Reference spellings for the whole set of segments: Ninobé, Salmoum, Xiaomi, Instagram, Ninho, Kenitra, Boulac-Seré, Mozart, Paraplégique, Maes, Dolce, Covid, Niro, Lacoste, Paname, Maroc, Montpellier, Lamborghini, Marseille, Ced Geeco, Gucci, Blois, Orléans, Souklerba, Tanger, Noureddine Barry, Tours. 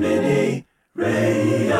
Mini Radio.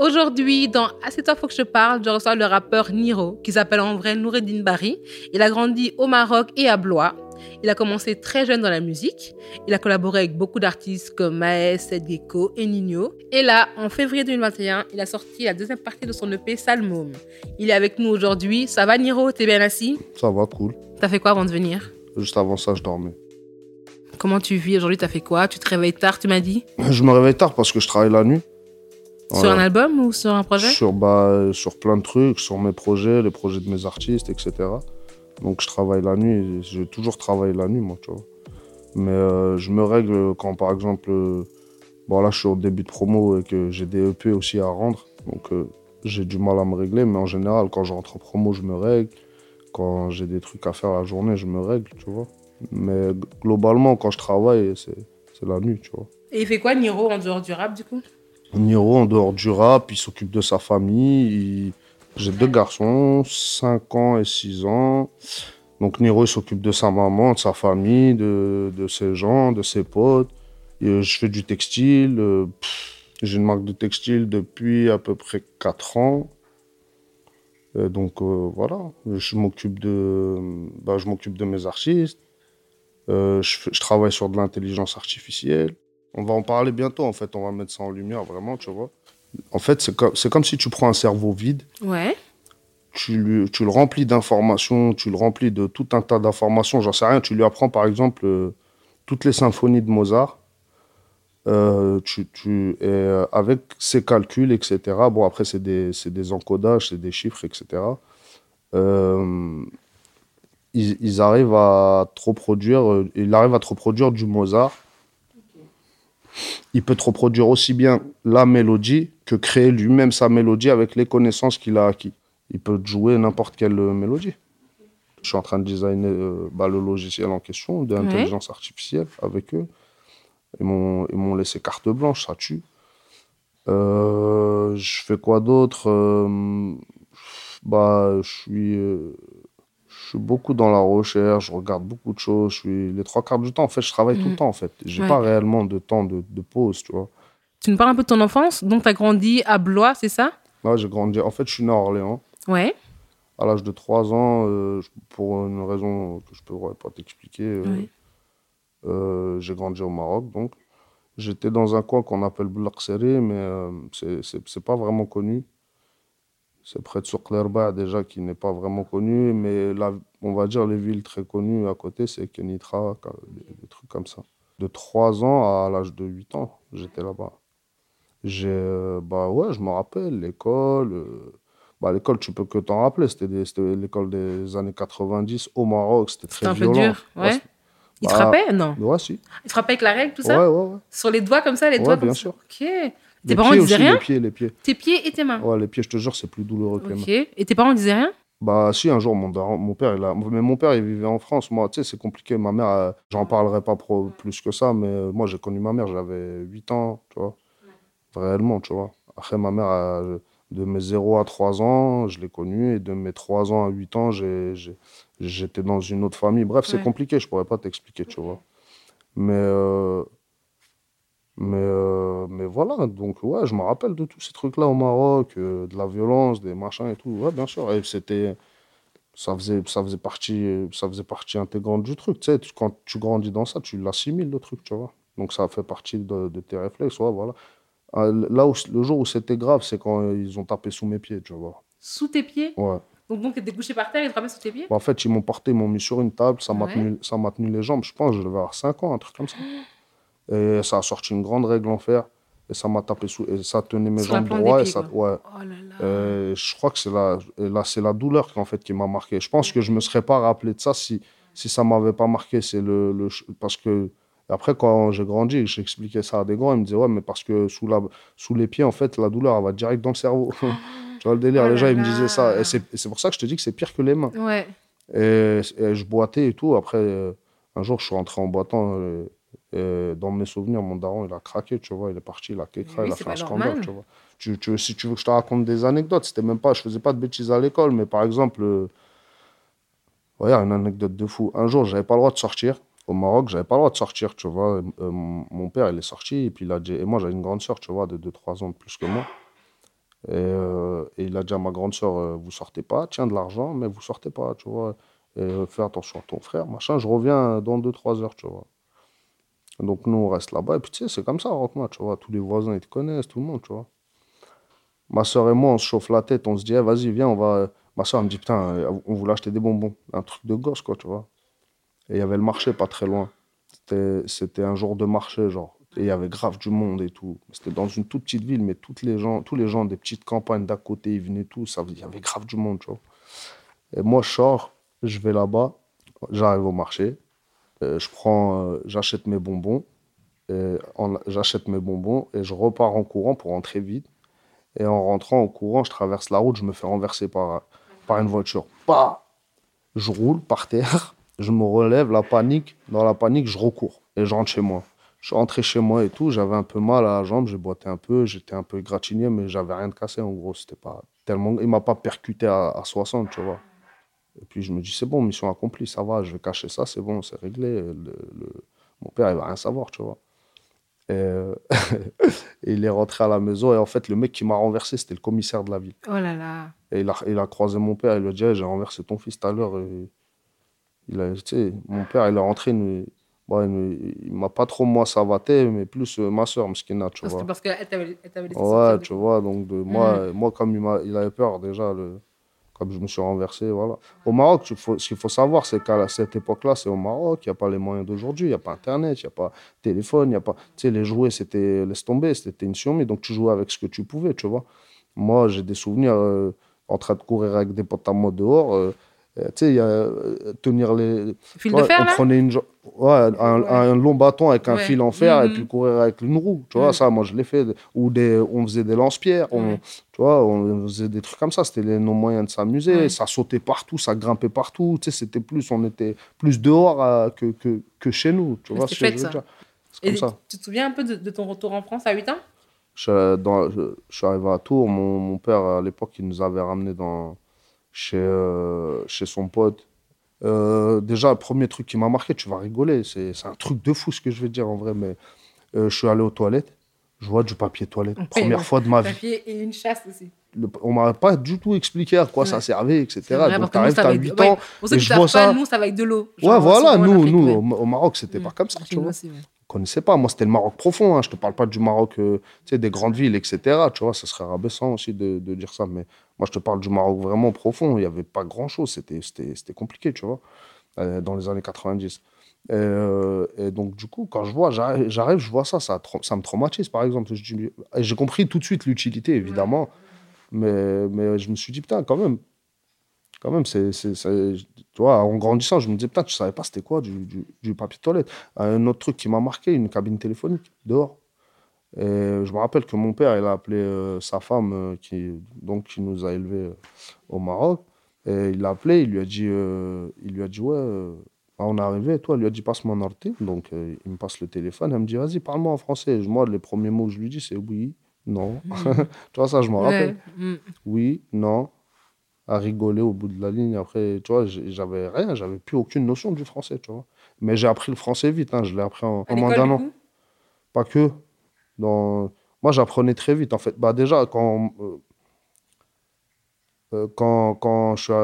Aujourd'hui, dans Assez Toi, Faut que je parle, je reçois le rappeur Niro, qui s'appelle en vrai Noureddine Barry. Il a grandi au Maroc et à Blois. Il a commencé très jeune dans la musique. Il a collaboré avec beaucoup d'artistes comme Maes, Ced Geeco et Ninho. Et là, en février 2021, il a sorti la deuxième partie de son EP Salmoum. Il est avec nous aujourd'hui. Ça va Niro, t'es bien assis? Ça va, cool. T'as fait quoi avant de venir? Juste avant ça, je dormais. Comment tu vis aujourd'hui? T'as fait quoi? Tu te réveilles tard, tu m'as dit? Je me réveille tard parce que je travaille la nuit. Sur un album ou sur un projet? Sur plein de trucs, sur mes projets, les projets de mes artistes, etc. Donc je travaille la nuit, j'ai toujours travaillé la nuit, moi, tu vois. Mais je me règle quand, par exemple, bon là je suis au début de promo et que j'ai des EP aussi à rendre, donc j'ai du mal à me régler, mais en général, quand je rentre en promo, je me règle. Quand j'ai des trucs à faire la journée, je me règle, tu vois. Mais globalement, quand je travaille, c'est la nuit, tu vois. Et il fait quoi, Niro, en dehors du rap, du coup? Niro, en dehors du rap, il s'occupe de sa famille. J'ai deux garçons, 5 ans et 6 ans. Donc Niro, il s'occupe de sa maman, de sa famille, de ses gens, de ses potes. Et je fais du textile. J'ai une marque de textile depuis à peu près 4 ans. Et donc voilà, je m'occupe de mes artistes. Je travaille sur de l'intelligence artificielle. On va en parler bientôt, en fait. On va mettre ça en lumière, vraiment, tu vois. En fait, c'est comme si tu prends un cerveau vide. Ouais. Tu le remplis d'informations, tu le remplis de tout un tas d'informations. J'en sais rien. Tu lui apprends, par exemple, toutes les symphonies de Mozart. Avec ses calculs, etc. Bon, après, c'est des encodages, c'est des chiffres, etc. Ils arrivent à te reproduire... il arrive à te reproduire du Mozart. Il peut te reproduire aussi bien la mélodie que créer lui-même sa mélodie avec les connaissances qu'il a acquises. Il peut jouer n'importe quelle mélodie. Je suis en train de designer le logiciel en question, de l'intelligence artificielle avec eux. Ils m'ont laissé carte blanche, ça tue. Je fais quoi d'autre? Je suis beaucoup dans la recherche, je regarde beaucoup de choses. Je suis les 3 quarts du temps, en fait, je travaille tout le temps, en fait. J'ai pas réellement de temps de pause, tu vois. Tu nous parles un peu de ton enfance. Donc, tu as grandi à Blois, c'est ça? Ouais, j'ai grandi. En fait, je suis né à Orléans. Ouais. À l'âge de 3 ans, pour une raison que je ne pourrais pas t'expliquer, j'ai grandi au Maroc, donc. J'étais dans un coin qu'on appelle Boulac-Seré, mais c'est pas vraiment connu. C'est près de Souklerba, déjà, qui n'est pas vraiment connu. Mais là, on va dire les villes très connues à côté, c'est Kenitra, des trucs comme ça. De 3 ans à l'âge de 8 ans, j'étais là-bas. Je me rappelle, l'école. L'école, tu peux que t'en rappeler. C'était l'école des années 90 au Maroc. C'était très violent. C'était un peu dur, ouais. Il te frappait, non? Ouais, si. Il te frappait avec la règle, tout ça? Ouais. Sur les doigts comme ça, les doigts comme ça? Ouais, bien sûr. Ok. Tes parents disaient rien? Les pieds. Tes pieds et tes mains? Ouais, les pieds, je te jure, c'est plus douloureux que les mains. Ok. Et tes parents disaient rien? Bah, si, un jour, mon père, mais mon père, il vivait en France. Moi, tu sais, c'est compliqué. Ma mère, j'en parlerai pas plus que ça, mais moi, j'ai connu ma mère, j'avais 8 ans, tu vois. Ouais. Réellement, tu vois. Après, ma mère, de mes 0 à 3 ans, je l'ai connue, et de mes 3 ans à 8 ans, j'étais dans une autre famille. Bref, c'est compliqué, je pourrais pas t'expliquer, tu vois. Mais. Mais voilà, donc ouais, je me rappelle de tous ces trucs-là au Maroc, de la violence, des machins et tout. Ouais, bien sûr. Et c'était, ça faisait partie intégrante du truc. Tu sais, quand tu grandis dans ça, tu l'assimiles le truc, tu vois. Donc ça fait partie de tes réflexes, ouais, voilà. Là, le jour où c'était grave, c'est quand ils ont tapé sous mes pieds, tu vois. Sous tes pieds? Ouais. Donc t'es couché par terre, ils te ramènent sous tes pieds? Bah, en fait, ils m'ont porté, ils m'ont mis sur une table, ça m'a tenu les jambes, je pense, je devais avoir 5 ans, un truc comme ça. Et ça a sorti une grande règle en fer, et ça m'a tapé sous, et ça tenait mes jambes droites. Et ça, ouais. Oh là là. Je crois que c'est la douleur en fait, qui m'a marqué. Je pense que je ne me serais pas rappelé de ça si ça ne m'avait pas marqué. C'est parce que, après, quand j'ai grandi, j'expliquais ça à des grands, ils me disaient, ouais, mais parce que sous les pieds, en fait, la douleur, elle va direct dans le cerveau. Tu vois le délire, oh les gens, ils me disaient ça. Et c'est pour ça que je te dis que c'est pire que les mains. Ouais. Et je boitais et tout. Après, un jour, je suis rentré en boitant. Et dans mes souvenirs, mon daron, il a craqué, tu vois, il est parti, il a kékra, oui, il a fait un scandale, tu vois. Si tu veux que je te raconte des anecdotes, c'était même pas, je faisais pas de bêtises à l'école, mais par exemple, regarde, une anecdote de fou. Un jour, j'avais pas le droit de sortir. Au Maroc, j'avais pas le droit de sortir, tu vois. Mon père, il est sorti, et puis il a dit, et moi, j'avais une grande sœur, tu vois, de 2-3 ans de plus que moi. Et il a dit à ma grande sœur, vous sortez pas, tiens de l'argent, mais vous sortez pas, tu vois. Fais attention à ton frère, machin, je reviens dans 2-3 heures, tu vois. Donc, nous, on reste là-bas. Et puis, tu sais, c'est comme ça, Rockman, tu vois. Tous les voisins, ils te connaissent, tout le monde, tu vois. Ma soeur et moi, on se chauffe la tête. On se dit, eh, vas-y, viens, on va... Ma soeur, elle me dit, putain, on voulait acheter des bonbons. Un truc de gosse, quoi, tu vois. Et il y avait le marché pas très loin. C'était un jour de marché, genre. Et il y avait grave du monde et tout. C'était dans une toute petite ville, mais tous les gens des petites campagnes d'à côté, ils venaient tous. Il y avait grave du monde, tu vois. Et moi, je sors, je vais là-bas. J'arrive au marché. J'achète mes bonbons, et je repars en courant pour rentrer vite. Et en rentrant en courant, je traverse la route, je me fais renverser par une voiture. Bah, je roule par terre, je me relève, dans la panique, je recours et je rentre chez moi. Je suis rentré chez moi et tout, j'avais un peu mal à la jambe, j'ai boité un peu, j'étais un peu égratigné, mais j'avais rien de cassé en gros. C'était pas tellement... Il m'a pas percuté à 60, tu vois. Et puis je me dis, c'est bon, mission accomplie, ça va, je vais cacher ça, c'est bon, c'est réglé. Mon père, il va rien savoir, tu vois. Et il est rentré à la maison, et en fait, le mec qui m'a renversé, c'était le commissaire de la ville. Oh là là. Et il a croisé mon père, il lui a dit, hey, j'ai renversé ton fils tout à l'heure. Tu sais, mon père, il est rentré, il m'a pas trop, moi, savaté, mais plus ma soeur, Mskina, tu vois. Parce que elle t'avait laissé sortir. Ouais, tu vois, donc moi, comme il avait peur déjà, comme je me suis renversé, voilà. Au Maroc, ce qu'il faut savoir, c'est qu'à cette époque-là, c'est au Maroc, il n'y a pas les moyens d'aujourd'hui, il n'y a pas Internet, il n'y a pas téléphone, il n'y a pas... Tu sais, les jouets, c'était... Laisse tomber, c'était une Xiaomi, donc tu jouais avec ce que tu pouvais, tu vois. Moi, j'ai des souvenirs en train de courir avec des potes à moi dehors, tu sais, il y a tenir les... Fil de fer, on prenait un long bâton avec un fil en fer et puis courir avec une roue, tu vois, ça, moi, je l'ai fait. Ou on faisait des lance-pierres, tu vois, on faisait des trucs comme ça. C'était nos moyens de s'amuser, ça sautait partout, ça grimpait partout, tu sais, on était plus dehors que chez nous, tu vois. C'est chouette, ça. Et tu te souviens un peu de ton retour en France à 8 ans? Je suis arrivé à Tours, mon père, à l'époque, il nous avait ramené chez son pote. Déjà, le premier truc qui m'a marqué, tu vas rigoler, c'est un truc de fou ce que je vais dire en vrai, mais je suis allé aux toilettes, je vois du papier toilette, première fois de ma vie. Papier et une chasse aussi. On m'a pas du tout expliqué à quoi ça servait, etc. Vrai, donc t'arrives, t'as 8 ans, et je vois ça. Nous, ça va avec de l'eau. Genre, ouais, voilà, nous, au Maroc, c'était pas comme ça, tu vois. Aussi, ouais. Je connaissais pas. Moi, c'était le Maroc profond. Hein. Je te parle pas du Maroc, tu sais, des grandes villes, etc. Tu vois, ça serait rabaissant aussi de dire ça. Mais moi, je te parle du Maroc vraiment profond. Il y avait pas grand-chose. C'était compliqué, tu vois, dans les années 90. Et donc, du coup, quand je vois, j'arrive, je vois ça. Ça me traumatise, par exemple. J'ai compris tout de suite l'utilité, évidemment. Mais je me suis dit, putain, quand même, tu vois, en grandissant, je me disais, putain, tu savais pas c'était quoi du papier toilette. Un autre truc qui m'a marqué, une cabine téléphonique dehors. Et je me rappelle que mon père, il a appelé sa femme, qui nous a élevés au Maroc. Et il l'a appelé, il lui a dit, ouais, on est arrivé, toi, il lui a dit, passe-moi un ordi. Donc, il me passe le téléphone, elle me dit, vas-y, parle-moi en français. Moi, les premiers mots que je lui dis, c'est oui. Non. Tu vois, ça, je m'en rappelle. Oui, non. À rigoler au bout de la ligne. Après, tu vois, j'avais rien. J'avais plus aucune notion du français, tu vois. Mais j'ai appris le français vite. Hein. Je l'ai appris en moins d'un an. Pas que. Moi, j'apprenais très vite, en fait. Bah, déjà, quand je suis...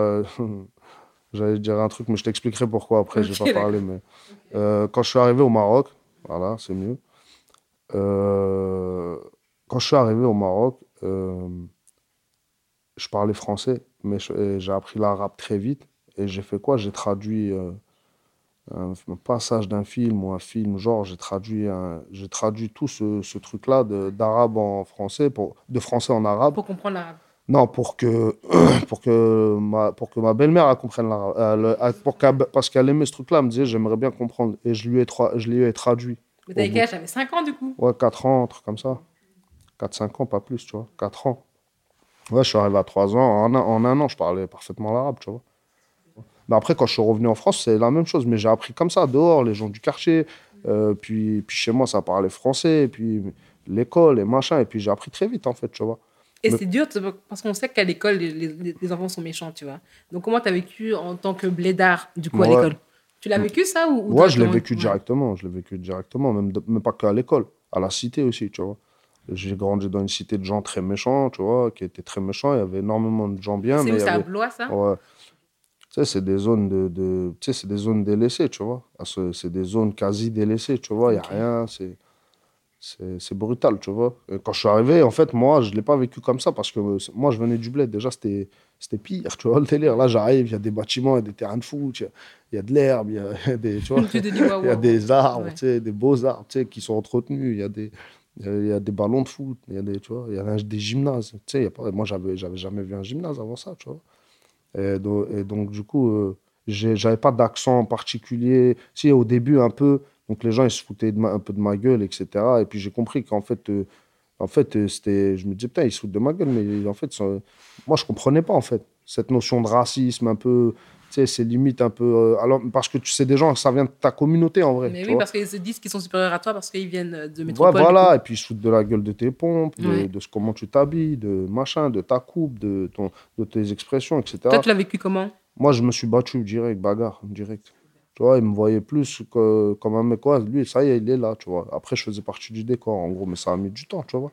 J'allais dire un truc, mais je t'expliquerai pourquoi après, okay, je vais pas parler. Mais... quand je suis arrivé au Maroc, voilà, c'est mieux. Quand je suis arrivé au Maroc, je parlais français, mais j'ai appris l'arabe très vite. Et j'ai fait quoi? J'ai traduit un passage d'un film ou un film, genre j'ai traduit tout ce truc-là d'arabe en français, de français en arabe. Pour comprendre l'arabe. Non, pour que ma belle-mère comprenne l'arabe. Parce qu'elle aimait ce truc-là, elle me disait j'aimerais bien comprendre. Et je lui ai traduit. Mais t'avais quel âge? J'avais 5 ans du coup? Ouais, 4 ans, un truc comme ça. 4-5 ans, pas plus, tu vois. 4 ans. Ouais, je suis arrivé à 3 ans. En un an, je parlais parfaitement l'arabe, tu vois. Mais après, quand je suis revenu en France, c'est la même chose. Mais j'ai appris comme ça, dehors, les gens du quartier. Puis chez moi, ça parlait français. Et puis l'école et machin. Et puis j'ai appris très vite, en fait, tu vois. Et c'est dur, parce qu'on sait qu'à l'école, les enfants sont méchants, tu vois. Donc, comment tu as vécu en tant que blédard, du coup, à l'école? Tu l'as vécu, ça ou ouais, je l'ai vécu directement. Je l'ai vécu directement, même pas qu'à l'école. À la cité aussi, tu vois. J'ai grandi dans une cité de gens très méchants, tu vois, qui étaient très méchants. Il y avait énormément de gens bien. C'est mais où, c'est à Blois, ça? Ouais. Tu sais, c'est des zones c'est des zones délaissées, tu vois. C'est des zones quasi délaissées, tu vois. Il n'y a rien, c'est brutal, tu vois. Et quand je suis arrivé, en fait, moi, je ne l'ai pas vécu comme ça parce que moi, je venais du bled. Déjà, c'était pire, tu vois, le délire. Là, j'arrive, il y a des bâtiments, il y a des terrains de foot, il y a de l'herbe, il y a des, tu vois, il y a des arbres, ouais. Tu sais, des beaux arbres, tu sais, qui sont entretenus. Il y a des ballons de foot, il y a des, tu vois, il y a des gymnases. Tu sais, moi, j'avais jamais vu un gymnase avant ça, tu vois. Et donc, du coup, j'avais pas d'accent en particulier. Si, au début, un peu... Donc, les gens, ils se foutaient un peu de ma gueule, etc. Et puis, j'ai compris qu'en fait, c'était... Je me disais, putain, ils se foutent de ma gueule. Mais en fait, moi, je comprenais pas, en fait. Cette notion de racisme, un peu... Tu sais, c'est limite un peu... Alors, parce que tu sais, des gens, ça vient de ta communauté, en vrai. Mais oui, parce qu'ils se disent qu'ils sont supérieurs à toi parce qu'ils viennent de métropole. Ouais, voilà. Et puis, ils se foutent de la gueule de tes pompes, de comment tu t'habilles, de machin, de ta coupe, de tes expressions, etc. Toi, tu l'as vécu comment? Moi, je me suis battu direct, bagarre, direct. Tu vois, il me voyait plus comme un mec, quoi. Lui, ça y est, il est là, tu vois. Après, je faisais partie du décor, en gros, mais ça a mis du temps, tu vois.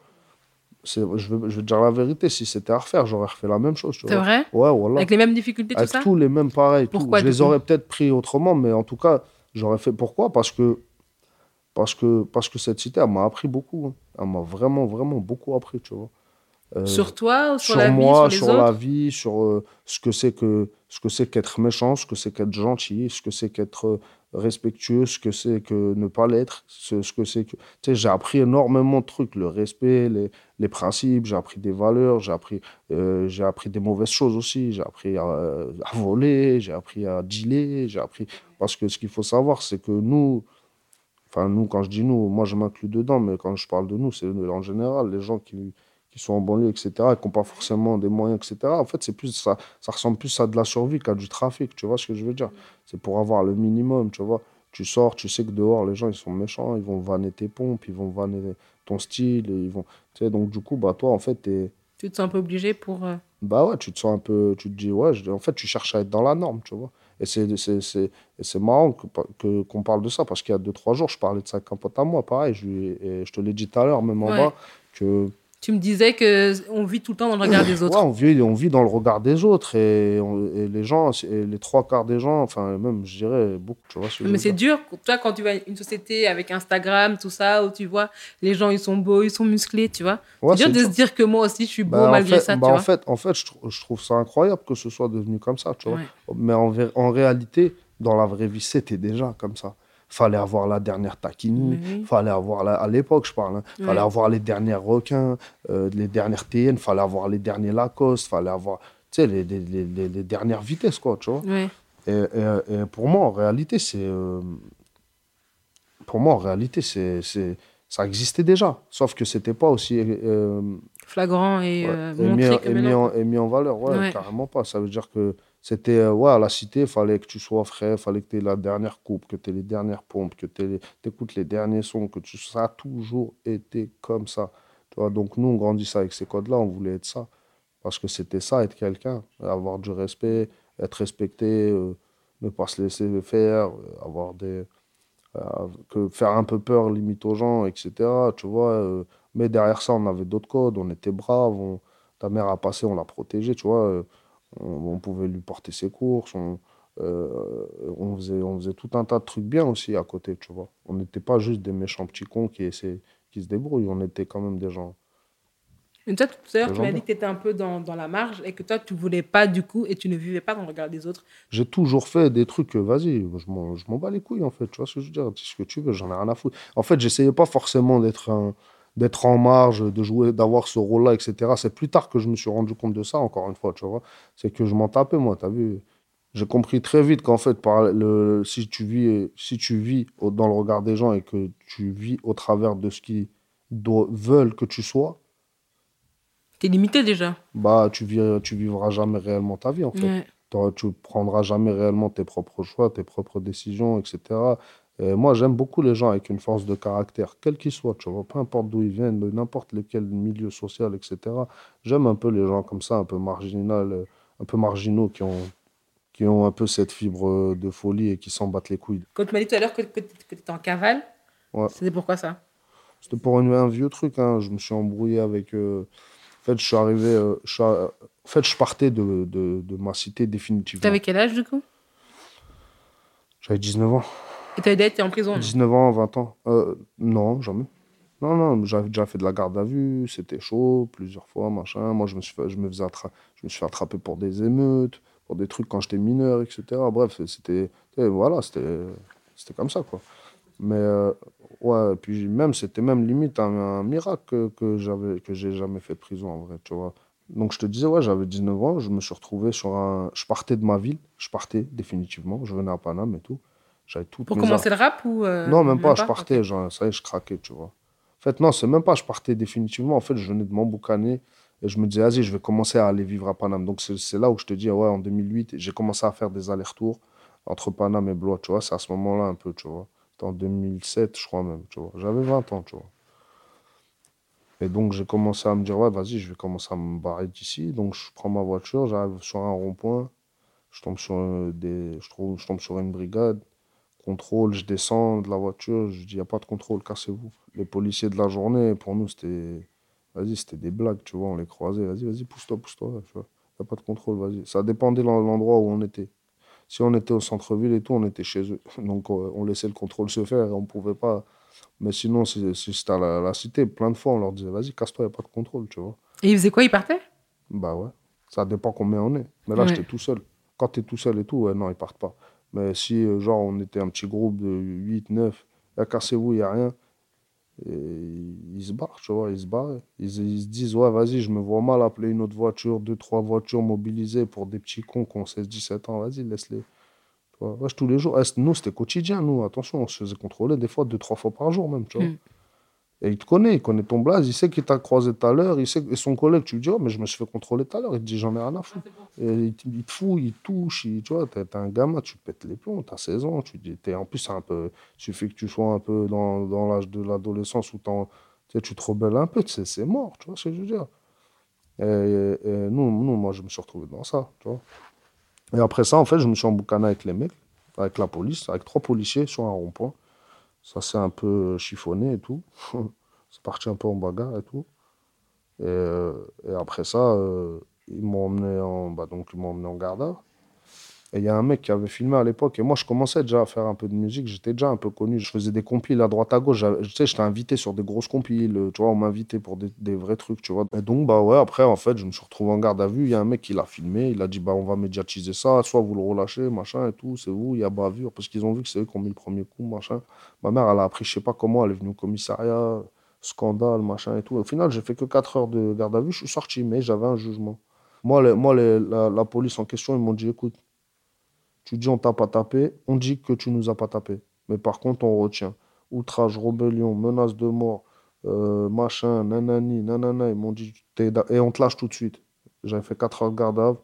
Je vais te dire la vérité, si c'était à refaire, j'aurais refait la même chose, tu vois. C'est vrai? Ouais, voilà. Avec les mêmes difficultés, tout ça? Avec tous les mêmes, pareil. Pourquoi, je les aurais peut-être pris autrement, mais en tout cas, j'aurais fait... Pourquoi? Parce que cette cité, elle m'a appris beaucoup. Hein. Elle m'a vraiment, vraiment beaucoup appris, tu vois. Sur toi, sur la moi, vie, sur les autres? Sur moi, sur la vie, sur ce que c'est qu'être méchant, ce que c'est qu'être gentil, ce que c'est qu'être respectueux, ce que c'est que ne pas l'être, ce que c'est que... Tu sais, j'ai appris énormément de trucs, le respect, les principes, j'ai appris des valeurs, j'ai appris des mauvaises choses aussi, j'ai appris à voler, j'ai appris à dealer, j'ai appris... Parce que ce qu'il faut savoir, c'est que nous... Enfin, nous, quand je dis nous, moi, je m'inclus dedans, mais quand je parle de nous, c'est en général les gens qui sont en banlieue, etc., et qui n'ont pas forcément des moyens, etc. En fait, c'est plus, ça ressemble plus à de la survie qu'à du trafic, tu vois ce que je veux dire? C'est pour avoir le minimum, tu vois. Tu sors, tu sais que dehors, les gens, ils sont méchants, ils vont vanner tes pompes, ils vont vanner ton style, et ils vont... Tu sais, donc du coup, bah, toi, en fait, t'es... Tu te sens un peu obligé pour... Bah ouais, tu te sens un peu... Tu te dis, ouais, en fait, tu cherches à être dans la norme, tu vois. Et c'est marrant qu'on parle de ça, parce qu'il y a 2-3 jours, je parlais de ça avec un pote à moi, pareil, et je te l'ai dit tout à l'heure, même en bas, que... Tu me disais qu'on vit tout le temps dans le regard des autres. Ouais, on vit dans le regard des autres. Et les gens, et les 3 quarts des gens, enfin, même, je dirais, beaucoup, tu vois. Mais c'est dur. Toi, quand tu vas une société avec Instagram, tout ça, où tu vois, les gens, ils sont beaux, ils sont musclés, tu vois. Ouais, c'est dur de se dire que moi aussi, je suis beau malgré ça, tu vois. En fait, je trouve ça incroyable que ce soit devenu comme ça, tu vois. Ouais. Mais en réalité, dans la vraie vie, c'était déjà comme ça. Fallait avoir la dernière taquini, fallait avoir à l'époque je parle, hein, fallait avoir les derniers requins, les dernières TN, fallait avoir les derniers Lacoste, fallait avoir, tu sais, les dernières vitesses, quoi, tu vois. Oui. Et pour moi, en réalité, ça existait déjà, sauf que c'était pas aussi flagrant et montré comme maintenant. Et mis en valeur, carrément pas. Ça veut dire que c'était, à la cité, il fallait que tu sois frais, il fallait que tu aies la dernière coupe, que tu aies les dernières pompes, que tu écoutes les derniers sons, ça a toujours été comme ça. Tu vois, donc nous, on grandissait avec ces codes-là, on voulait être ça. Parce que c'était ça, être quelqu'un, avoir du respect, être respecté, ne pas se laisser faire, avoir des... que faire un peu peur limite aux gens, etc. Tu vois, mais derrière ça, on avait d'autres codes, on était braves, ta mère a passé, on l'a protégée, tu vois, on pouvait lui porter ses courses, on faisait tout un tas de trucs bien aussi à côté, tu vois. On n'était pas juste des méchants petits cons qui se débrouillent, on était quand même des gens. Mais toi, tout à l'heure, tu m'as dit que tu étais un peu dans la marge et que toi, tu ne voulais pas du coup et tu ne vivais pas dans le regard des autres. J'ai toujours fait des trucs, vas-y, je m'en bats les couilles en fait, tu vois ce que je veux dire, dis ce que tu veux, j'en ai rien à foutre. En fait, j'essayais pas forcément d'être en marge, de jouer, d'avoir ce rôle-là, etc. C'est plus tard que je me suis rendu compte de ça, encore une fois, tu vois. C'est que je m'en tapais, moi, t'as vu. J'ai compris très vite qu'en fait, si tu vis dans le regard des gens et que tu vis au travers de ce qu'ils veulent que tu sois, t'es limité déjà. Bah, tu vivras jamais réellement ta vie, en fait. Ouais. Tu prendras jamais réellement tes propres choix, tes propres décisions, etc. Et moi, j'aime beaucoup les gens avec une force de caractère, quel qu'ils soient, tu vois, peu importe d'où ils viennent, de n'importe quel milieu social, etc. J'aime un peu les gens comme ça, un peu marginaux, qui ont un peu cette fibre de folie et qui s'en battent les couilles. Quand tu m'as dit tout à l'heure que tu étais en cavale, ouais. C'était pourquoi ça ? C'était pour un vieux truc, hein. Je me suis embrouillé avec... En fait, je partais de ma cité définitivement. T'avais quel âge, du coup ? J'avais 19 ans. Et t'avais déjà été en prison ? 19 ans, 20 ans. Non, jamais. Non, j'avais déjà fait de la garde à vue, c'était chaud, plusieurs fois, machin. Moi, je me suis fait attraper pour des émeutes, pour des trucs quand j'étais mineur, etc. Bref, c'était comme ça, quoi. Mais ouais, puis même c'était même limite un miracle que j'ai jamais fait de prison en vrai, tu vois. Donc je te disais, ouais, j'avais 19 ans, je me suis retrouvé je partais de ma ville, je partais définitivement, je venais à Paname et tout. J'avais tout pour commencer le rap ou non, même pas, je partais, okay. Genre ça y est, je craquais, tu vois. En fait, non, c'est même pas je partais définitivement, en fait, je venais de m'emboucaner et je me disais, vas-y, je vais commencer à aller vivre à Paname. Donc c'est là où je te dis, ouais, en 2008, j'ai commencé à faire des allers-retours entre Paname et Blois, tu vois, c'est à ce moment-là un peu, tu vois. En 2007, je crois même, tu vois. J'avais 20 ans, tu vois. Et donc, j'ai commencé à me dire, ouais, vas-y, je vais commencer à me barrer d'ici. Donc, je prends ma voiture, j'arrive sur un rond-point, je tombe sur une brigade, contrôle, je descends de la voiture, je dis, il n'y a pas de contrôle, cassez-vous. Les policiers de la journée, pour nous, c'était des blagues, tu vois, on les croisait, vas-y, pousse-toi, tu vois. Il n'y a pas de contrôle, vas-y. Ça dépendait de l'endroit où on était. Si on était au centre-ville et tout, on était chez eux. Donc, on laissait le contrôle se faire et on ne pouvait pas. Mais sinon, si c'était à la cité, plein de fois, on leur disait, vas-y, casse-toi, il n'y a pas de contrôle, tu vois. Et ils faisaient quoi ? Ils partaient ? Bah ouais, ça dépend combien on est. Mais là, ouais. J'étais tout seul. Quand t'es tout seul et tout, ouais, non, ils partent pas. Mais si, genre, on était un petit groupe de 8, 9, là, cassez-vous, il n'y a rien. Et ils se barrent, tu vois, ils se barrent. Ils se disent, ouais, vas-y, je me vois mal appeler une autre voiture, 2, 3 voitures mobilisées pour des petits cons qui ont 16, 17 ans, vas-y, laisse-les. Tu vois, ouais, tous les jours, nous, c'était quotidien, nous, attention, on se faisait contrôler des fois 2, 3 fois par jour même, tu vois. Et il connaît ton blaze, il sait qu'il t'a croisé tout à l'heure, il sait que son collègue, tu lui dis, oh, mais je me suis fait contrôler tout à l'heure, il te dit, j'en ai rien à foutre. Et il te fouille, il te touche, tu vois, t'es un gamin, tu pètes les plombs, t'as 16 ans, tu dis, en plus, c'est un peu, il suffit que tu sois un peu dans l'âge de l'adolescence où tu te rebelles un peu, c'est mort, tu vois ce que je veux dire. Et moi, je me suis retrouvé dans ça, tu vois. Et après ça, en fait, je me suis emboucané avec les mecs, avec la police, avec 3 policiers sur un rond-point. Ça s'est un peu chiffonné et tout. C'est parti un peu en bagarre et tout. Et après ça, ils m'ont emmené en garde à vue. Et il y a un mec qui avait filmé à l'époque. Et moi, je commençais déjà à faire un peu de musique. J'étais déjà un peu connu. Je faisais des compiles à droite à gauche. Tu sais, j'étais invité sur des grosses compiles. Tu vois, on m'invitait pour des vrais trucs, tu vois. Et donc, bah ouais, après, en fait, je me suis retrouvé en garde à vue. Il y a un mec qui l'a filmé. Il a dit, bah, on va médiatiser ça. Soit vous le relâchez, machin et tout. C'est vous, il y a bavure. Parce qu'ils ont vu que c'est eux qui ont mis le premier coup, machin. Ma mère, elle a appris, je sais pas comment. Elle est venue au commissariat. Scandale, machin et tout. Et au final, j'ai fait que 4 heures de garde à vue. Je suis sorti, mais j'avais un jugement. Moi, la police en question, ils m'ont dit, écoute, tu dis on t'a pas tapé, on dit que tu nous as pas tapé. Mais par contre, on retient. Outrage, rébellion, menace de mort, machin, nanani, nanana. Ils m'ont dit, et on te lâche tout de suite. J'avais fait 4 heures de garde à vue.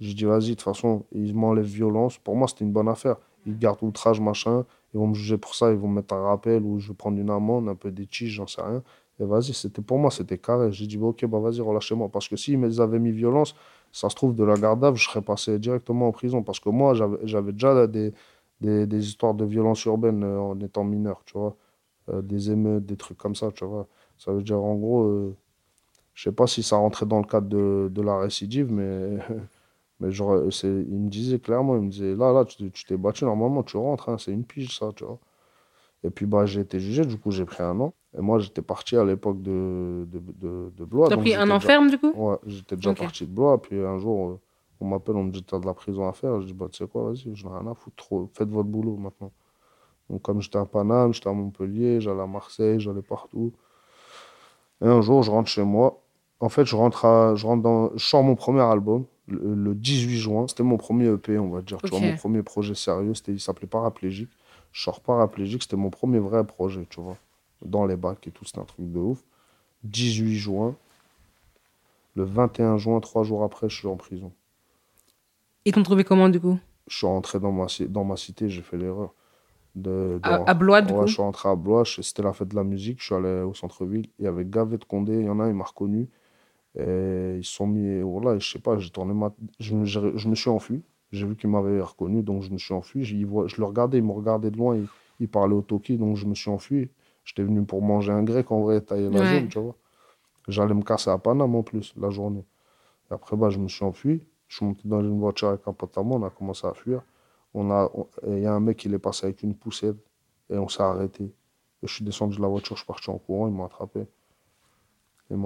J'ai dit, vas-y, de toute façon, ils m'enlèvent violence. Pour moi, c'était une bonne affaire. Ils gardent outrage, machin. Ils vont me juger pour ça. Ils vont me mettre un rappel ou je vais prendre une amende, un peu des tiges, j'en sais rien. Et vas-y, c'était pour moi, c'était carré. J'ai dit, bah, ok, bah, vas-y, relâchez-moi. Parce que s'ils avaient mis violence, ça se trouve, de la garde à vue, je serais passé directement en prison. Parce que moi, j'avais déjà des histoires de violence urbaine en étant mineur, tu vois. Des émeutes, des trucs comme ça, tu vois. Ça veut dire, en gros, je sais pas si ça rentrait dans le cadre de la récidive, mais genre, il me disait clairement, il me disait, là, tu t'es battu, normalement, tu rentres, hein, c'est une pige, ça, tu vois. Et puis, bah, j'ai été jugé, du coup, j'ai pris 1 an. Et moi, j'étais parti à l'époque de Blois. T'as pris 1 an ferme, du coup ? Ouais, j'étais déjà parti de Blois. Puis un jour, on m'appelle, on me dit, t'as de la prison à faire. Je dis, bah, tu sais quoi, vas-y, j'en ai rien à foutre trop. Faites votre boulot maintenant. Donc, comme j'étais à Paname, j'étais à Montpellier, j'allais à Marseille, j'allais partout. Et un jour, je rentre chez moi. En fait, je sors mon premier album le 18 juin. C'était mon premier EP, on va dire. Okay. Tu vois, mon premier projet sérieux, il s'appelait Paraplégique. Je sors Paraplégique, c'était mon premier vrai projet, tu vois. Dans les bacs et tout, c'était un truc de ouf. 18 juin. Le 21 juin, 3 jours après, je suis en prison. Ils t'ont trouvé comment, du coup ? Je suis rentré dans ma cité, j'ai fait l'erreur. À Blois, du coup ? Je suis rentré à Blois, c'était la fête de la musique, je suis allé au centre-ville, il y avait gavé de Condé, il y en a, il m'a reconnu. Et ils se sont mis... Voilà, je sais pas, j'ai tourné je me suis enfui. J'ai vu qu'ils m'avaient reconnu, donc je me suis enfui. Je le regardais, ils me regardaient de loin, ils parlaient au toki, donc je me suis enfui. J'étais venu pour manger un grec, en vrai, tailler la zone, tu vois. J'allais me casser à Paname, en plus, la journée. Et après, bah, je me suis enfui. Je suis monté dans une voiture avec un pote à moi, on a commencé à fuir. Il y a un mec, il est passé avec une poussette et on s'est arrêté. Et je suis descendu de la voiture, je suis parti en courant, ils m'ont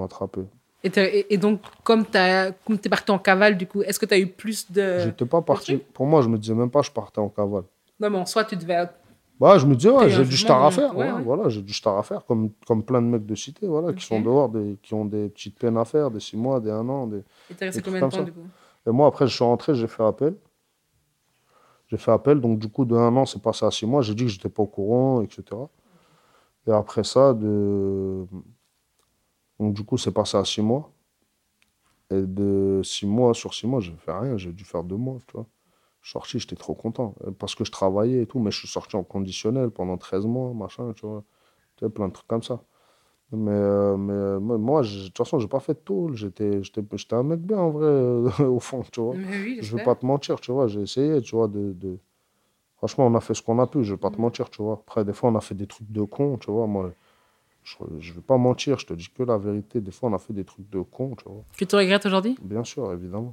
attrapé. Et donc, comme t'es parti en cavale, du coup, est-ce que t'as eu plus de... J'étais pas parti. Pour moi, je me disais même pas je partais en cavale. Non, mais en soi, tu devais... Bah, je me disais, ouais, j'ai du star à faire. Ouais. Voilà, j'ai du star à faire, comme plein de mecs de cité, voilà, okay. Qui sont dehors, qui ont des petites peines à faire, des 6 mois, des 1 an. Et t'es resté combien de temps, du coup ? Et moi, après, je suis rentré, j'ai fait appel. Donc du coup, de 1 an, c'est passé à 6 mois. J'ai dit que j'étais pas au courant, etc. Et après ça, donc du coup, c'est passé à 6 mois. Et de 6 mois sur 6 mois, j'ai fait rien. J'ai dû faire 2 mois, tu vois. Je suis sorti, j'étais trop content. Parce que je travaillais et tout, mais je suis sorti en conditionnel pendant 13 mois, machin, tu vois. Tu sais, plein de trucs comme ça. Mais moi, de toute façon, j'ai pas fait de tôle. J'étais un mec bien, en vrai, au fond, tu vois. Oui, je vais pas te mentir, tu vois. J'ai essayé, tu vois, Franchement, on a fait ce qu'on a pu, je vais pas te mentir, tu vois. Après, des fois, on a fait des trucs de con, tu vois. Moi, je vais pas mentir, je te dis que la vérité. Des fois, on a fait des trucs de con, tu vois. Que tu regrettes aujourd'hui ? Bien sûr, évidemment.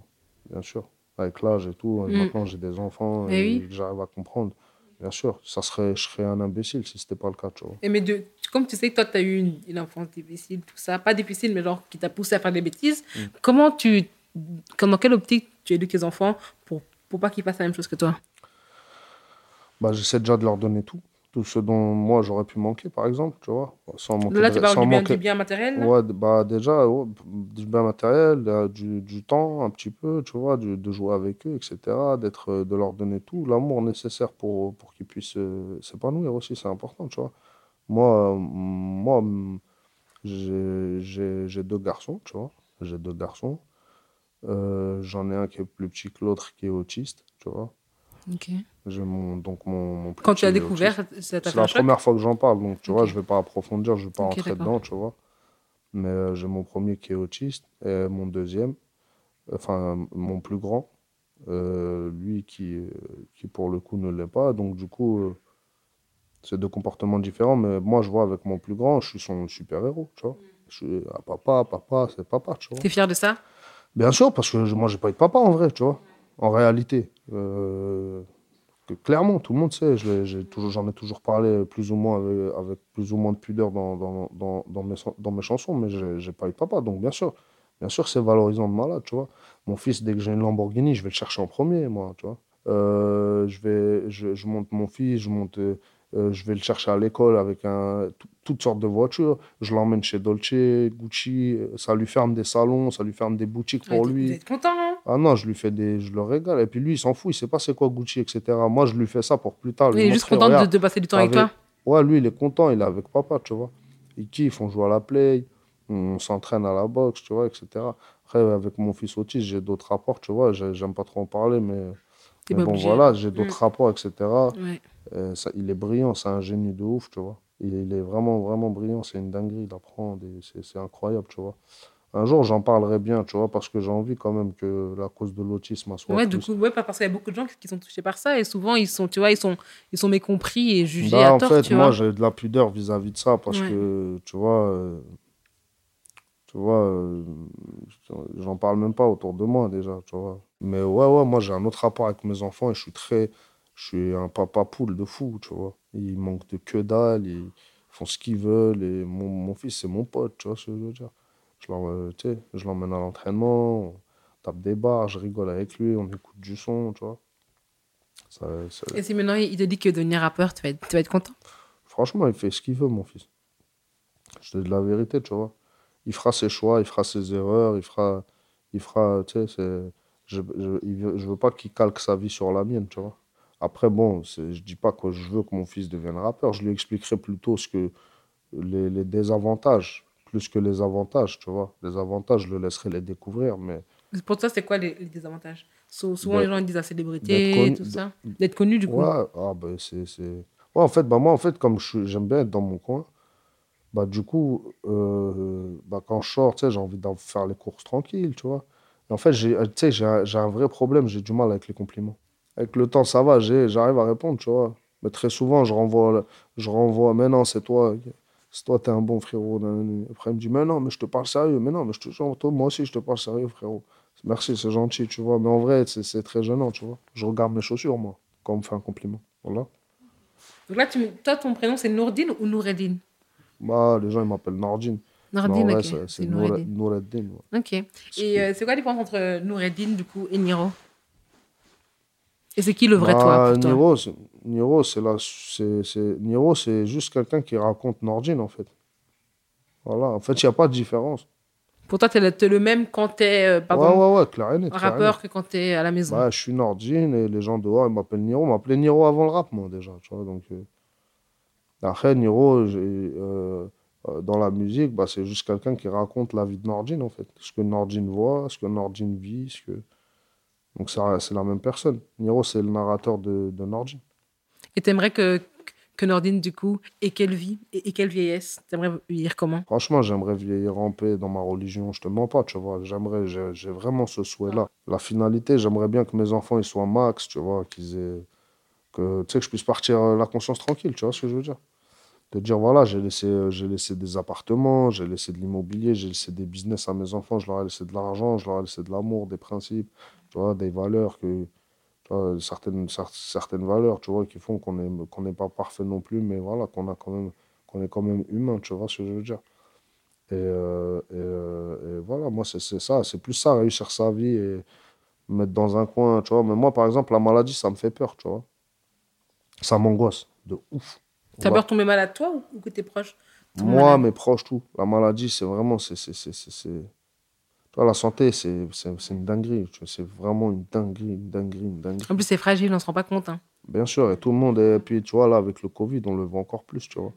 Bien sûr. Avec l'âge et tout, et maintenant, j'ai des enfants et j'arrive à comprendre. Bien sûr, je serais un imbécile si c'était pas le cas, tu vois. Et mais comme tu sais que toi, tu as eu une enfance difficile, tout ça, pas difficile, mais genre qui t'a poussé à faire des bêtises, dans quelle optique tu éduques tes enfants pour pas qu'ils fassent la même chose que toi ? Bah, j'essaie déjà de leur donner tout ce dont moi j'aurais pu manquer, par exemple, tu vois. Là, tu parles du bien matériel ? Ouais, bah, déjà, ouais, du bien matériel, du temps un petit peu, tu vois, de jouer avec eux, etc., de leur donner tout l'amour nécessaire pour qu'ils puissent s'épanouir aussi, c'est important, tu vois. Moi j'ai 2 garçons, tu vois. J'ai 2 garçons. J'en ai un qui est plus petit que l'autre, qui est autiste, tu vois. Ok. Donc mon quand tu as découvert, ça t'a fait un choc ? C'est la première fois que j'en parle, donc tu vois, je vais pas approfondir, je vais pas rentrer dedans, tu vois. Mais j'ai mon premier qui est autiste, et mon deuxième, enfin mon plus grand, lui qui pour le coup ne l'est pas, donc du coup, c'est 2 comportements différents, mais moi je vois avec mon plus grand, je suis son super-héros, tu vois. Je suis papa, c'est papa, tu vois. T'es fier de ça ? Bien sûr, parce que moi j'ai pas eu de papa en vrai, tu vois. En réalité, clairement, tout le monde sait. J'en ai toujours parlé plus ou moins avec plus ou moins de pudeur dans mes chansons, mais j'ai pas eu de papa. Donc bien sûr, c'est valorisant de malade, tu vois. Mon fils, dès que j'ai une Lamborghini, je vais le chercher en premier, moi, tu vois. Je monte mon fils, je vais le chercher à l'école avec toutes sortes de voitures. Je l'emmène chez Dolce, Gucci. Ça lui ferme des salons, ça lui ferme des boutiques pour lui. Vous êtes content, hein ? Ah non, je le régale. Et puis lui, il s'en fout, il sait pas c'est quoi Gucci, etc. Moi, je lui fais ça pour plus tard. Il est juste content de passer du temps avec toi ? Ouais, lui, il est content, il est avec papa, tu vois. Il kiffe, on joue à la play, on s'entraîne à la boxe, tu vois, etc. Après, avec mon fils autiste, j'ai d'autres rapports, tu vois. J'aime pas trop en parler, mais bon, voilà, j'ai d'autres rapports, etc. Ouais. Il est brillant, c'est un génie de ouf, tu vois. Il est vraiment, vraiment brillant, c'est une dinguerie, il apprend, c'est incroyable, tu vois. Un jour, j'en parlerai bien, tu vois, parce que j'ai envie quand même que la cause de l'autisme soit... Ouais, du coup, ouais, parce qu'il y a beaucoup de gens qui sont touchés par ça et souvent, ils sont, tu vois, ils sont mécompris et jugés à tort, tu vois. En fait, moi, j'ai de la pudeur vis-à-vis de ça parce que, tu vois, j'en parle même pas autour de moi déjà, tu vois. Mais ouais, moi, j'ai un autre rapport avec mes enfants et je suis un papa poule de fou, tu vois. Ils manquent de que dalle, ils font ce qu'ils veulent et mon fils, c'est mon pote, tu vois ce que je veux dire. Je l'emmène à l'entraînement, on tape des barres, je rigole avec lui, on écoute du son, tu vois. Et si maintenant il te dit que devenir rappeur, tu vas être content? Franchement, il fait ce qu'il veut, mon fils. Je te dis la vérité, tu vois. Il fera ses choix, il fera ses erreurs, il fera tu sais, je veux pas qu'il calque sa vie sur la mienne, tu vois. Après, bon, je dis pas que je veux que mon fils devienne rappeur, je lui expliquerai plutôt ce que les désavantages. Plus que les avantages, tu vois. Les avantages, je le laisserai les découvrir, mais... Pour toi, c'est quoi les désavantages? Souvent, les gens disent la célébrité, tout ça. D'être connu, du coup. Ouais, en fait, moi, comme j'aime bien être dans mon coin, du coup, quand je sors, tu sais, j'ai envie d'en faire les courses tranquilles, tu vois. Et en fait, j'ai un vrai problème, j'ai du mal avec les compliments. Avec le temps, ça va, j'arrive à répondre, tu vois. Mais très souvent, je renvoie, mais non, c'est toi... Si toi, t'es un bon frérot. Après, il me dit, mais non, mais je te parle sérieux. Mais non, mais moi aussi, je te parle sérieux, frérot. Merci, c'est gentil, tu vois. Mais en vrai, c'est très gênant, tu vois. Je regarde mes chaussures, moi, quand on me fait un compliment. Voilà. Donc là, toi, ton prénom, c'est Noureddine ou Noureddine? Bah, les gens, ils m'appellent Noureddine. Noureddine, ok. C'est Noureddine. Ouais. Ok. Et c'est quoi la différence entre Noureddine, du coup, et Niro? Et c'est qui le vrai toi, pour toi? Niro, c'est juste quelqu'un qui raconte Noureddine, en fait. Voilà, en fait, il n'y a pas de différence. Pour toi, t'es le même quand t'es rappeur que quand t'es à la maison. Bah, je suis Noureddine et les gens dehors, ils m'appellent Niro. Ils m'appelaient Niro avant le rap, moi, déjà. Tu vois, donc, après, Niro, dans la musique, bah, c'est juste quelqu'un qui raconte la vie de Noureddine, en fait. Ce que Noureddine voit, ce que Noureddine vit, ce que... Donc, c'est la même personne. Niro, c'est le narrateur de Noureddine. Et t'aimerais que Noureddine, du coup, ait quelle vie et quelle vieillesse? T'aimerais vieillir comment? Franchement, j'aimerais vieillir en paix dans ma religion. Je te mens pas, tu vois. J'ai vraiment ce souhait-là. La finalité, j'aimerais bien que mes enfants, ils soient max, tu vois, que je puisse partir la conscience tranquille, tu vois ce que je veux dire? De dire, voilà, j'ai laissé des appartements, j'ai laissé de l'immobilier, j'ai laissé des business à mes enfants, je leur ai laissé de l'argent, je leur ai laissé de l'amour, des principes, tu vois, des valeurs, que, tu vois, certaines valeurs, tu vois, qui font qu'on n'est pas parfait non plus, mais voilà, qu'on est quand même humain, tu vois ce que je veux dire. Et voilà, moi, c'est ça, c'est plus ça, réussir sa vie et mettre dans un coin, tu vois. Mais moi, par exemple, la maladie, ça me fait peur, tu vois. Ça m'angoisse, de ouf. T'as peur de tomber malade, toi, ou que tes proches? Moi, mes proches, tout. La maladie, c'est vraiment... Toi, la santé, c'est une dinguerie. C'est vraiment une dinguerie. En plus, c'est fragile, on ne se rend pas compte. Hein. Bien sûr, et tout le monde... Et puis, tu vois, là, avec le Covid, on le voit encore plus, tu vois.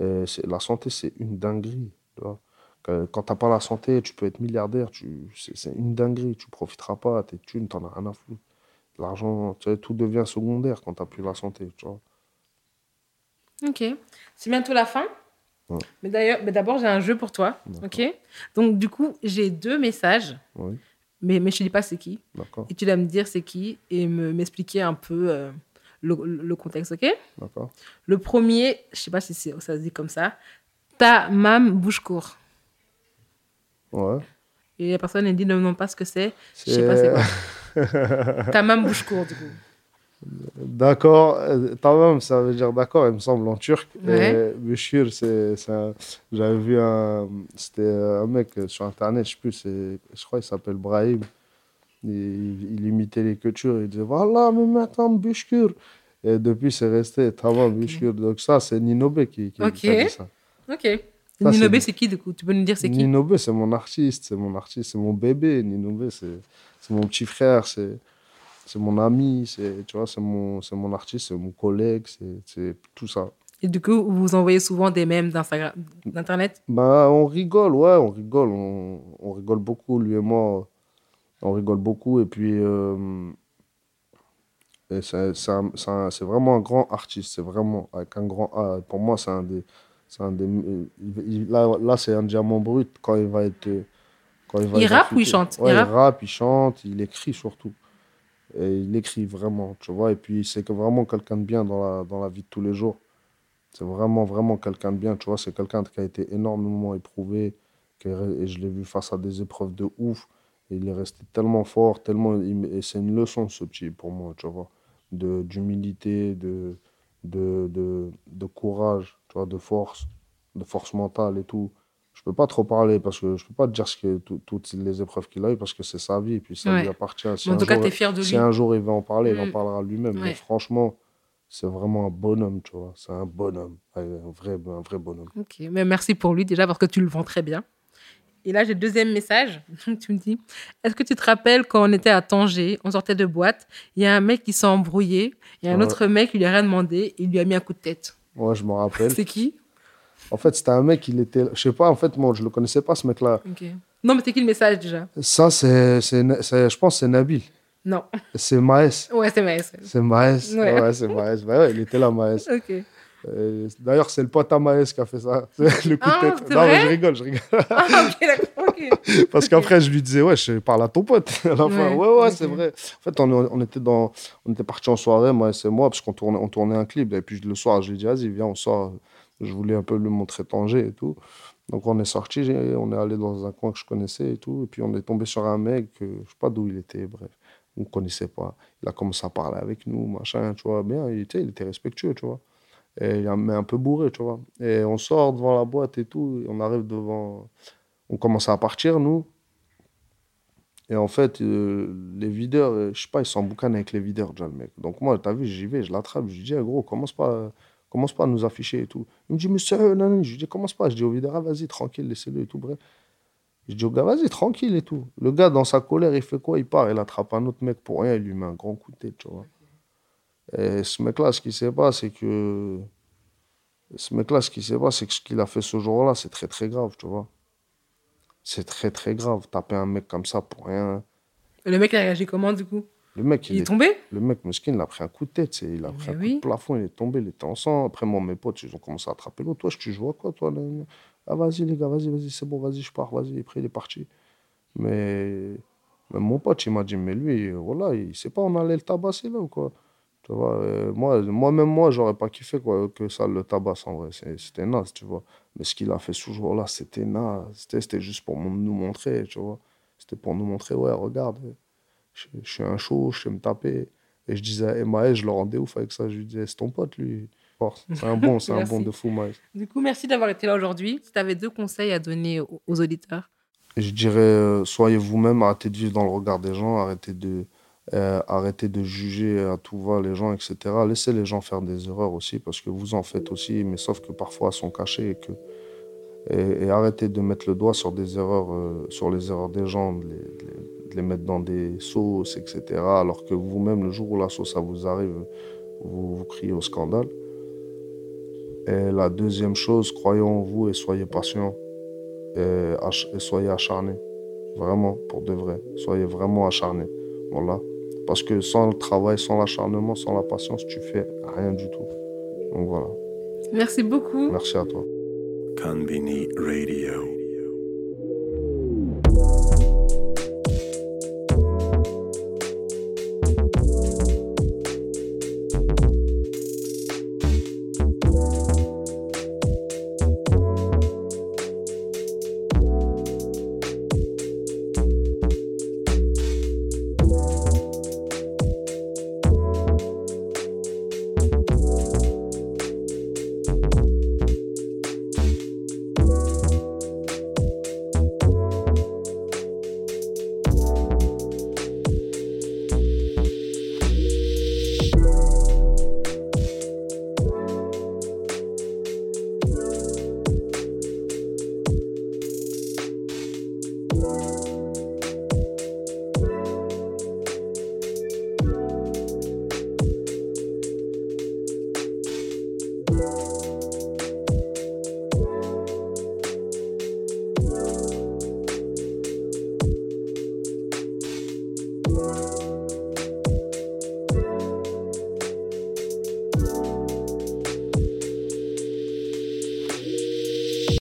Et la santé, c'est une dinguerie, tu vois. Quand tu n'as pas la santé, tu peux être milliardaire. C'est une dinguerie, tu ne profiteras pas. Tes thunes, tu n'en as rien à foutre. L'argent, tu sais, tout devient secondaire quand tu n'as plus la santé, tu vois. Ok. C'est bientôt la fin. Ouais. Mais d'abord, j'ai un jeu pour toi. D'accord. Ok. Donc, du coup, j'ai 2 messages. Oui. Mais je ne te dis pas c'est qui. D'accord. Et tu dois me dire c'est qui et m'expliquer un peu le contexte. Ok. D'accord. Le premier, je ne sais pas si ça se dit comme ça. Ta mam bouche court. Ouais. Et la personne, elle dit ne me demande pas ce que c'est. Je ne sais pas c'est quoi. Ta mam bouche court, du coup. D'accord, tamam, ça veut dire d'accord, il me semble, en turc. Ouais. Et Bishir, j'avais vu c'était un mec sur Internet, je sais plus, je crois qu'il s'appelle Brahim. Il imitait les cultures, il disait voilà, mais maintenant, Bishir. Et depuis, c'est resté tamam, Bishir. Donc, ça, c'est Ninobé qui a dit ça. Ok. Ça, Ninobé, c'est qui, du coup? Tu peux nous dire c'est qui? Ninobé, c'est mon artiste, c'est mon bébé. Ninobé, c'est mon petit frère, c'est mon ami, tu vois, c'est mon artiste, c'est mon collègue, c'est tout ça. Et du coup, vous envoyez souvent des mèmes d'Internet? Bah, on rigole, ouais, on rigole beaucoup, lui et moi, on rigole beaucoup. Et puis, et c'est vraiment un grand artiste, c'est vraiment, avec un grand A. Pour moi, c'est un des là, c'est un diamant brut quand il va être... Il rappe ou il chante? Ouais, il rappe, il chante, il écrit surtout. Et il écrit vraiment, tu vois. Et puis, c'est vraiment quelqu'un de bien dans la vie de tous les jours. C'est vraiment, vraiment quelqu'un de bien, tu vois. C'est quelqu'un qui a été énormément éprouvé. Et je l'ai vu face à des épreuves de ouf. Et il est resté tellement fort, tellement... Et c'est une leçon, ce petit, pour moi, tu vois. D'humilité, de courage, tu vois, de force mentale et tout. Je peux pas trop parler parce que je peux pas te dire toutes les épreuves qu'il a eues parce que c'est sa vie et puis ça lui appartient. En tout cas, t'es fier de lui. Si un jour il va en parler, il en parlera lui-même. Ouais. Mais franchement, c'est vraiment un bonhomme, tu vois. C'est un bonhomme, un vrai bonhomme. Ok, mais merci pour lui déjà parce que tu le vends très bien. Et là, j'ai le deuxième message. Tu me dis, est-ce que tu te rappelles quand on était à Tanger, on sortait de boîte, il y a un mec qui s'est embrouillé, il y a un autre mec qui lui a rien demandé, il lui a mis un coup de tête. Ouais, je me rappelle. C'est qui ? En fait, c'était un mec, il était... Je sais pas, en fait, moi, je le connaissais pas, ce mec-là. Okay. Non, mais c'est qui le message, déjà ? Ça, je pense que c'est Nabil. Non. C'est Maes. Ouais, c'est Maes. C'est Maes. Ouais, ouais c'est Maes. Bah ouais, il était là, Maes. Ok. D'ailleurs, c'est le pote à Maes qui a fait ça. Le coup de tête. Non, mais je rigole. Ah, ok, d'accord, ok. Parce qu'après, je lui disais, ouais, je parle à ton pote. À la fin, ouais, c'est vrai. En fait, on était partis en soirée, Maes et moi, parce qu'on tournait un clip. Et puis, le soir, je lui ai dit, vas-y, viens, on sort. Je voulais un peu lui montrer Tanger et tout. Donc, on est sortis, on est allé dans un coin que je connaissais et tout. Et puis, on est tombé sur un mec, je ne sais pas d'où il était, bref. On ne connaissait pas. Il a commencé à parler avec nous, machin, tu vois. Bien, il était respectueux, tu vois. Et mais un peu bourré, tu vois. Et on sort devant la boîte et tout. Et on arrive devant... On commence à partir, nous. Et en fait, les videurs, je ne sais pas, ils s'emboucanent avec les videurs, déjà, le mec. Donc, moi, tu as vu, j'y vais, je l'attrape. Je lui dis, gros, commence pas à nous afficher et tout. Il me dit, monsieur, non, je lui dis, commence pas. Je dis au videur, vas-y, tranquille, laissez-le et tout, bref. Je dis au gars, vas-y, tranquille et tout. Le gars, dans sa colère, il fait quoi? Il part, il attrape un autre mec pour rien, il lui met un grand coup de tête, tu vois. Et ce mec-là, ce qui se passe, c'est que ce qu'il a fait ce jour-là, c'est très, très grave, tu vois. C'est très, très grave, taper un mec comme ça pour rien. Et le mec, il a réagi comment, du coup? Le mec, il est tombé. Le mec, Meskin, il a pris un coup de tête. Il a pris un coup de plafond, il est tombé, il était en sang. Après, moi, mes potes, ils ont commencé à attraper l'autre. Toi, tu joues à quoi, toi? Ah, vas-y, les gars, vas-y, c'est bon, vas-y, je pars, vas-y. Après, il est parti. Mais mon pote, il m'a dit, mais lui, voilà, il sait pas, on allait le tabasser, là, ou quoi. Tu vois, moi, j'aurais pas kiffé, quoi, que ça le tabasse, en vrai. C'était naze, tu vois. Mais ce qu'il a fait ce jour-là, c'était naze. C'était juste pour nous montrer, tu vois. C'était pour nous montrer, ouais, regarde. Je suis un chaud, je sais me taper. Et je disais à Maes, je le rendais ouf avec ça. Je lui disais, c'est ton pote, lui. C'est un bon de fou, Maes. Du coup, merci d'avoir été là aujourd'hui. Si tu avais 2 conseils à donner aux auditeurs. Je dirais, soyez vous-même, arrêtez de vivre dans le regard des gens, arrêtez de juger à tout va les gens, etc. Laissez les gens faire des erreurs aussi, parce que vous en faites aussi, mais sauf que parfois elles sont cachées. Et arrêtez de mettre le doigt sur des erreurs, sur les erreurs des gens, de les mettre dans des sauces, etc. Alors que vous-même, le jour où la sauce ça vous arrive, vous criez au scandale. Et la deuxième chose, croyez en vous et soyez patient. Et soyez acharnés. Vraiment, pour de vrai. Soyez vraiment acharnés. Voilà. Parce que sans le travail, sans l'acharnement, sans la patience, tu fais rien du tout. Donc voilà. Merci beaucoup. Merci à toi. Conveni Radio.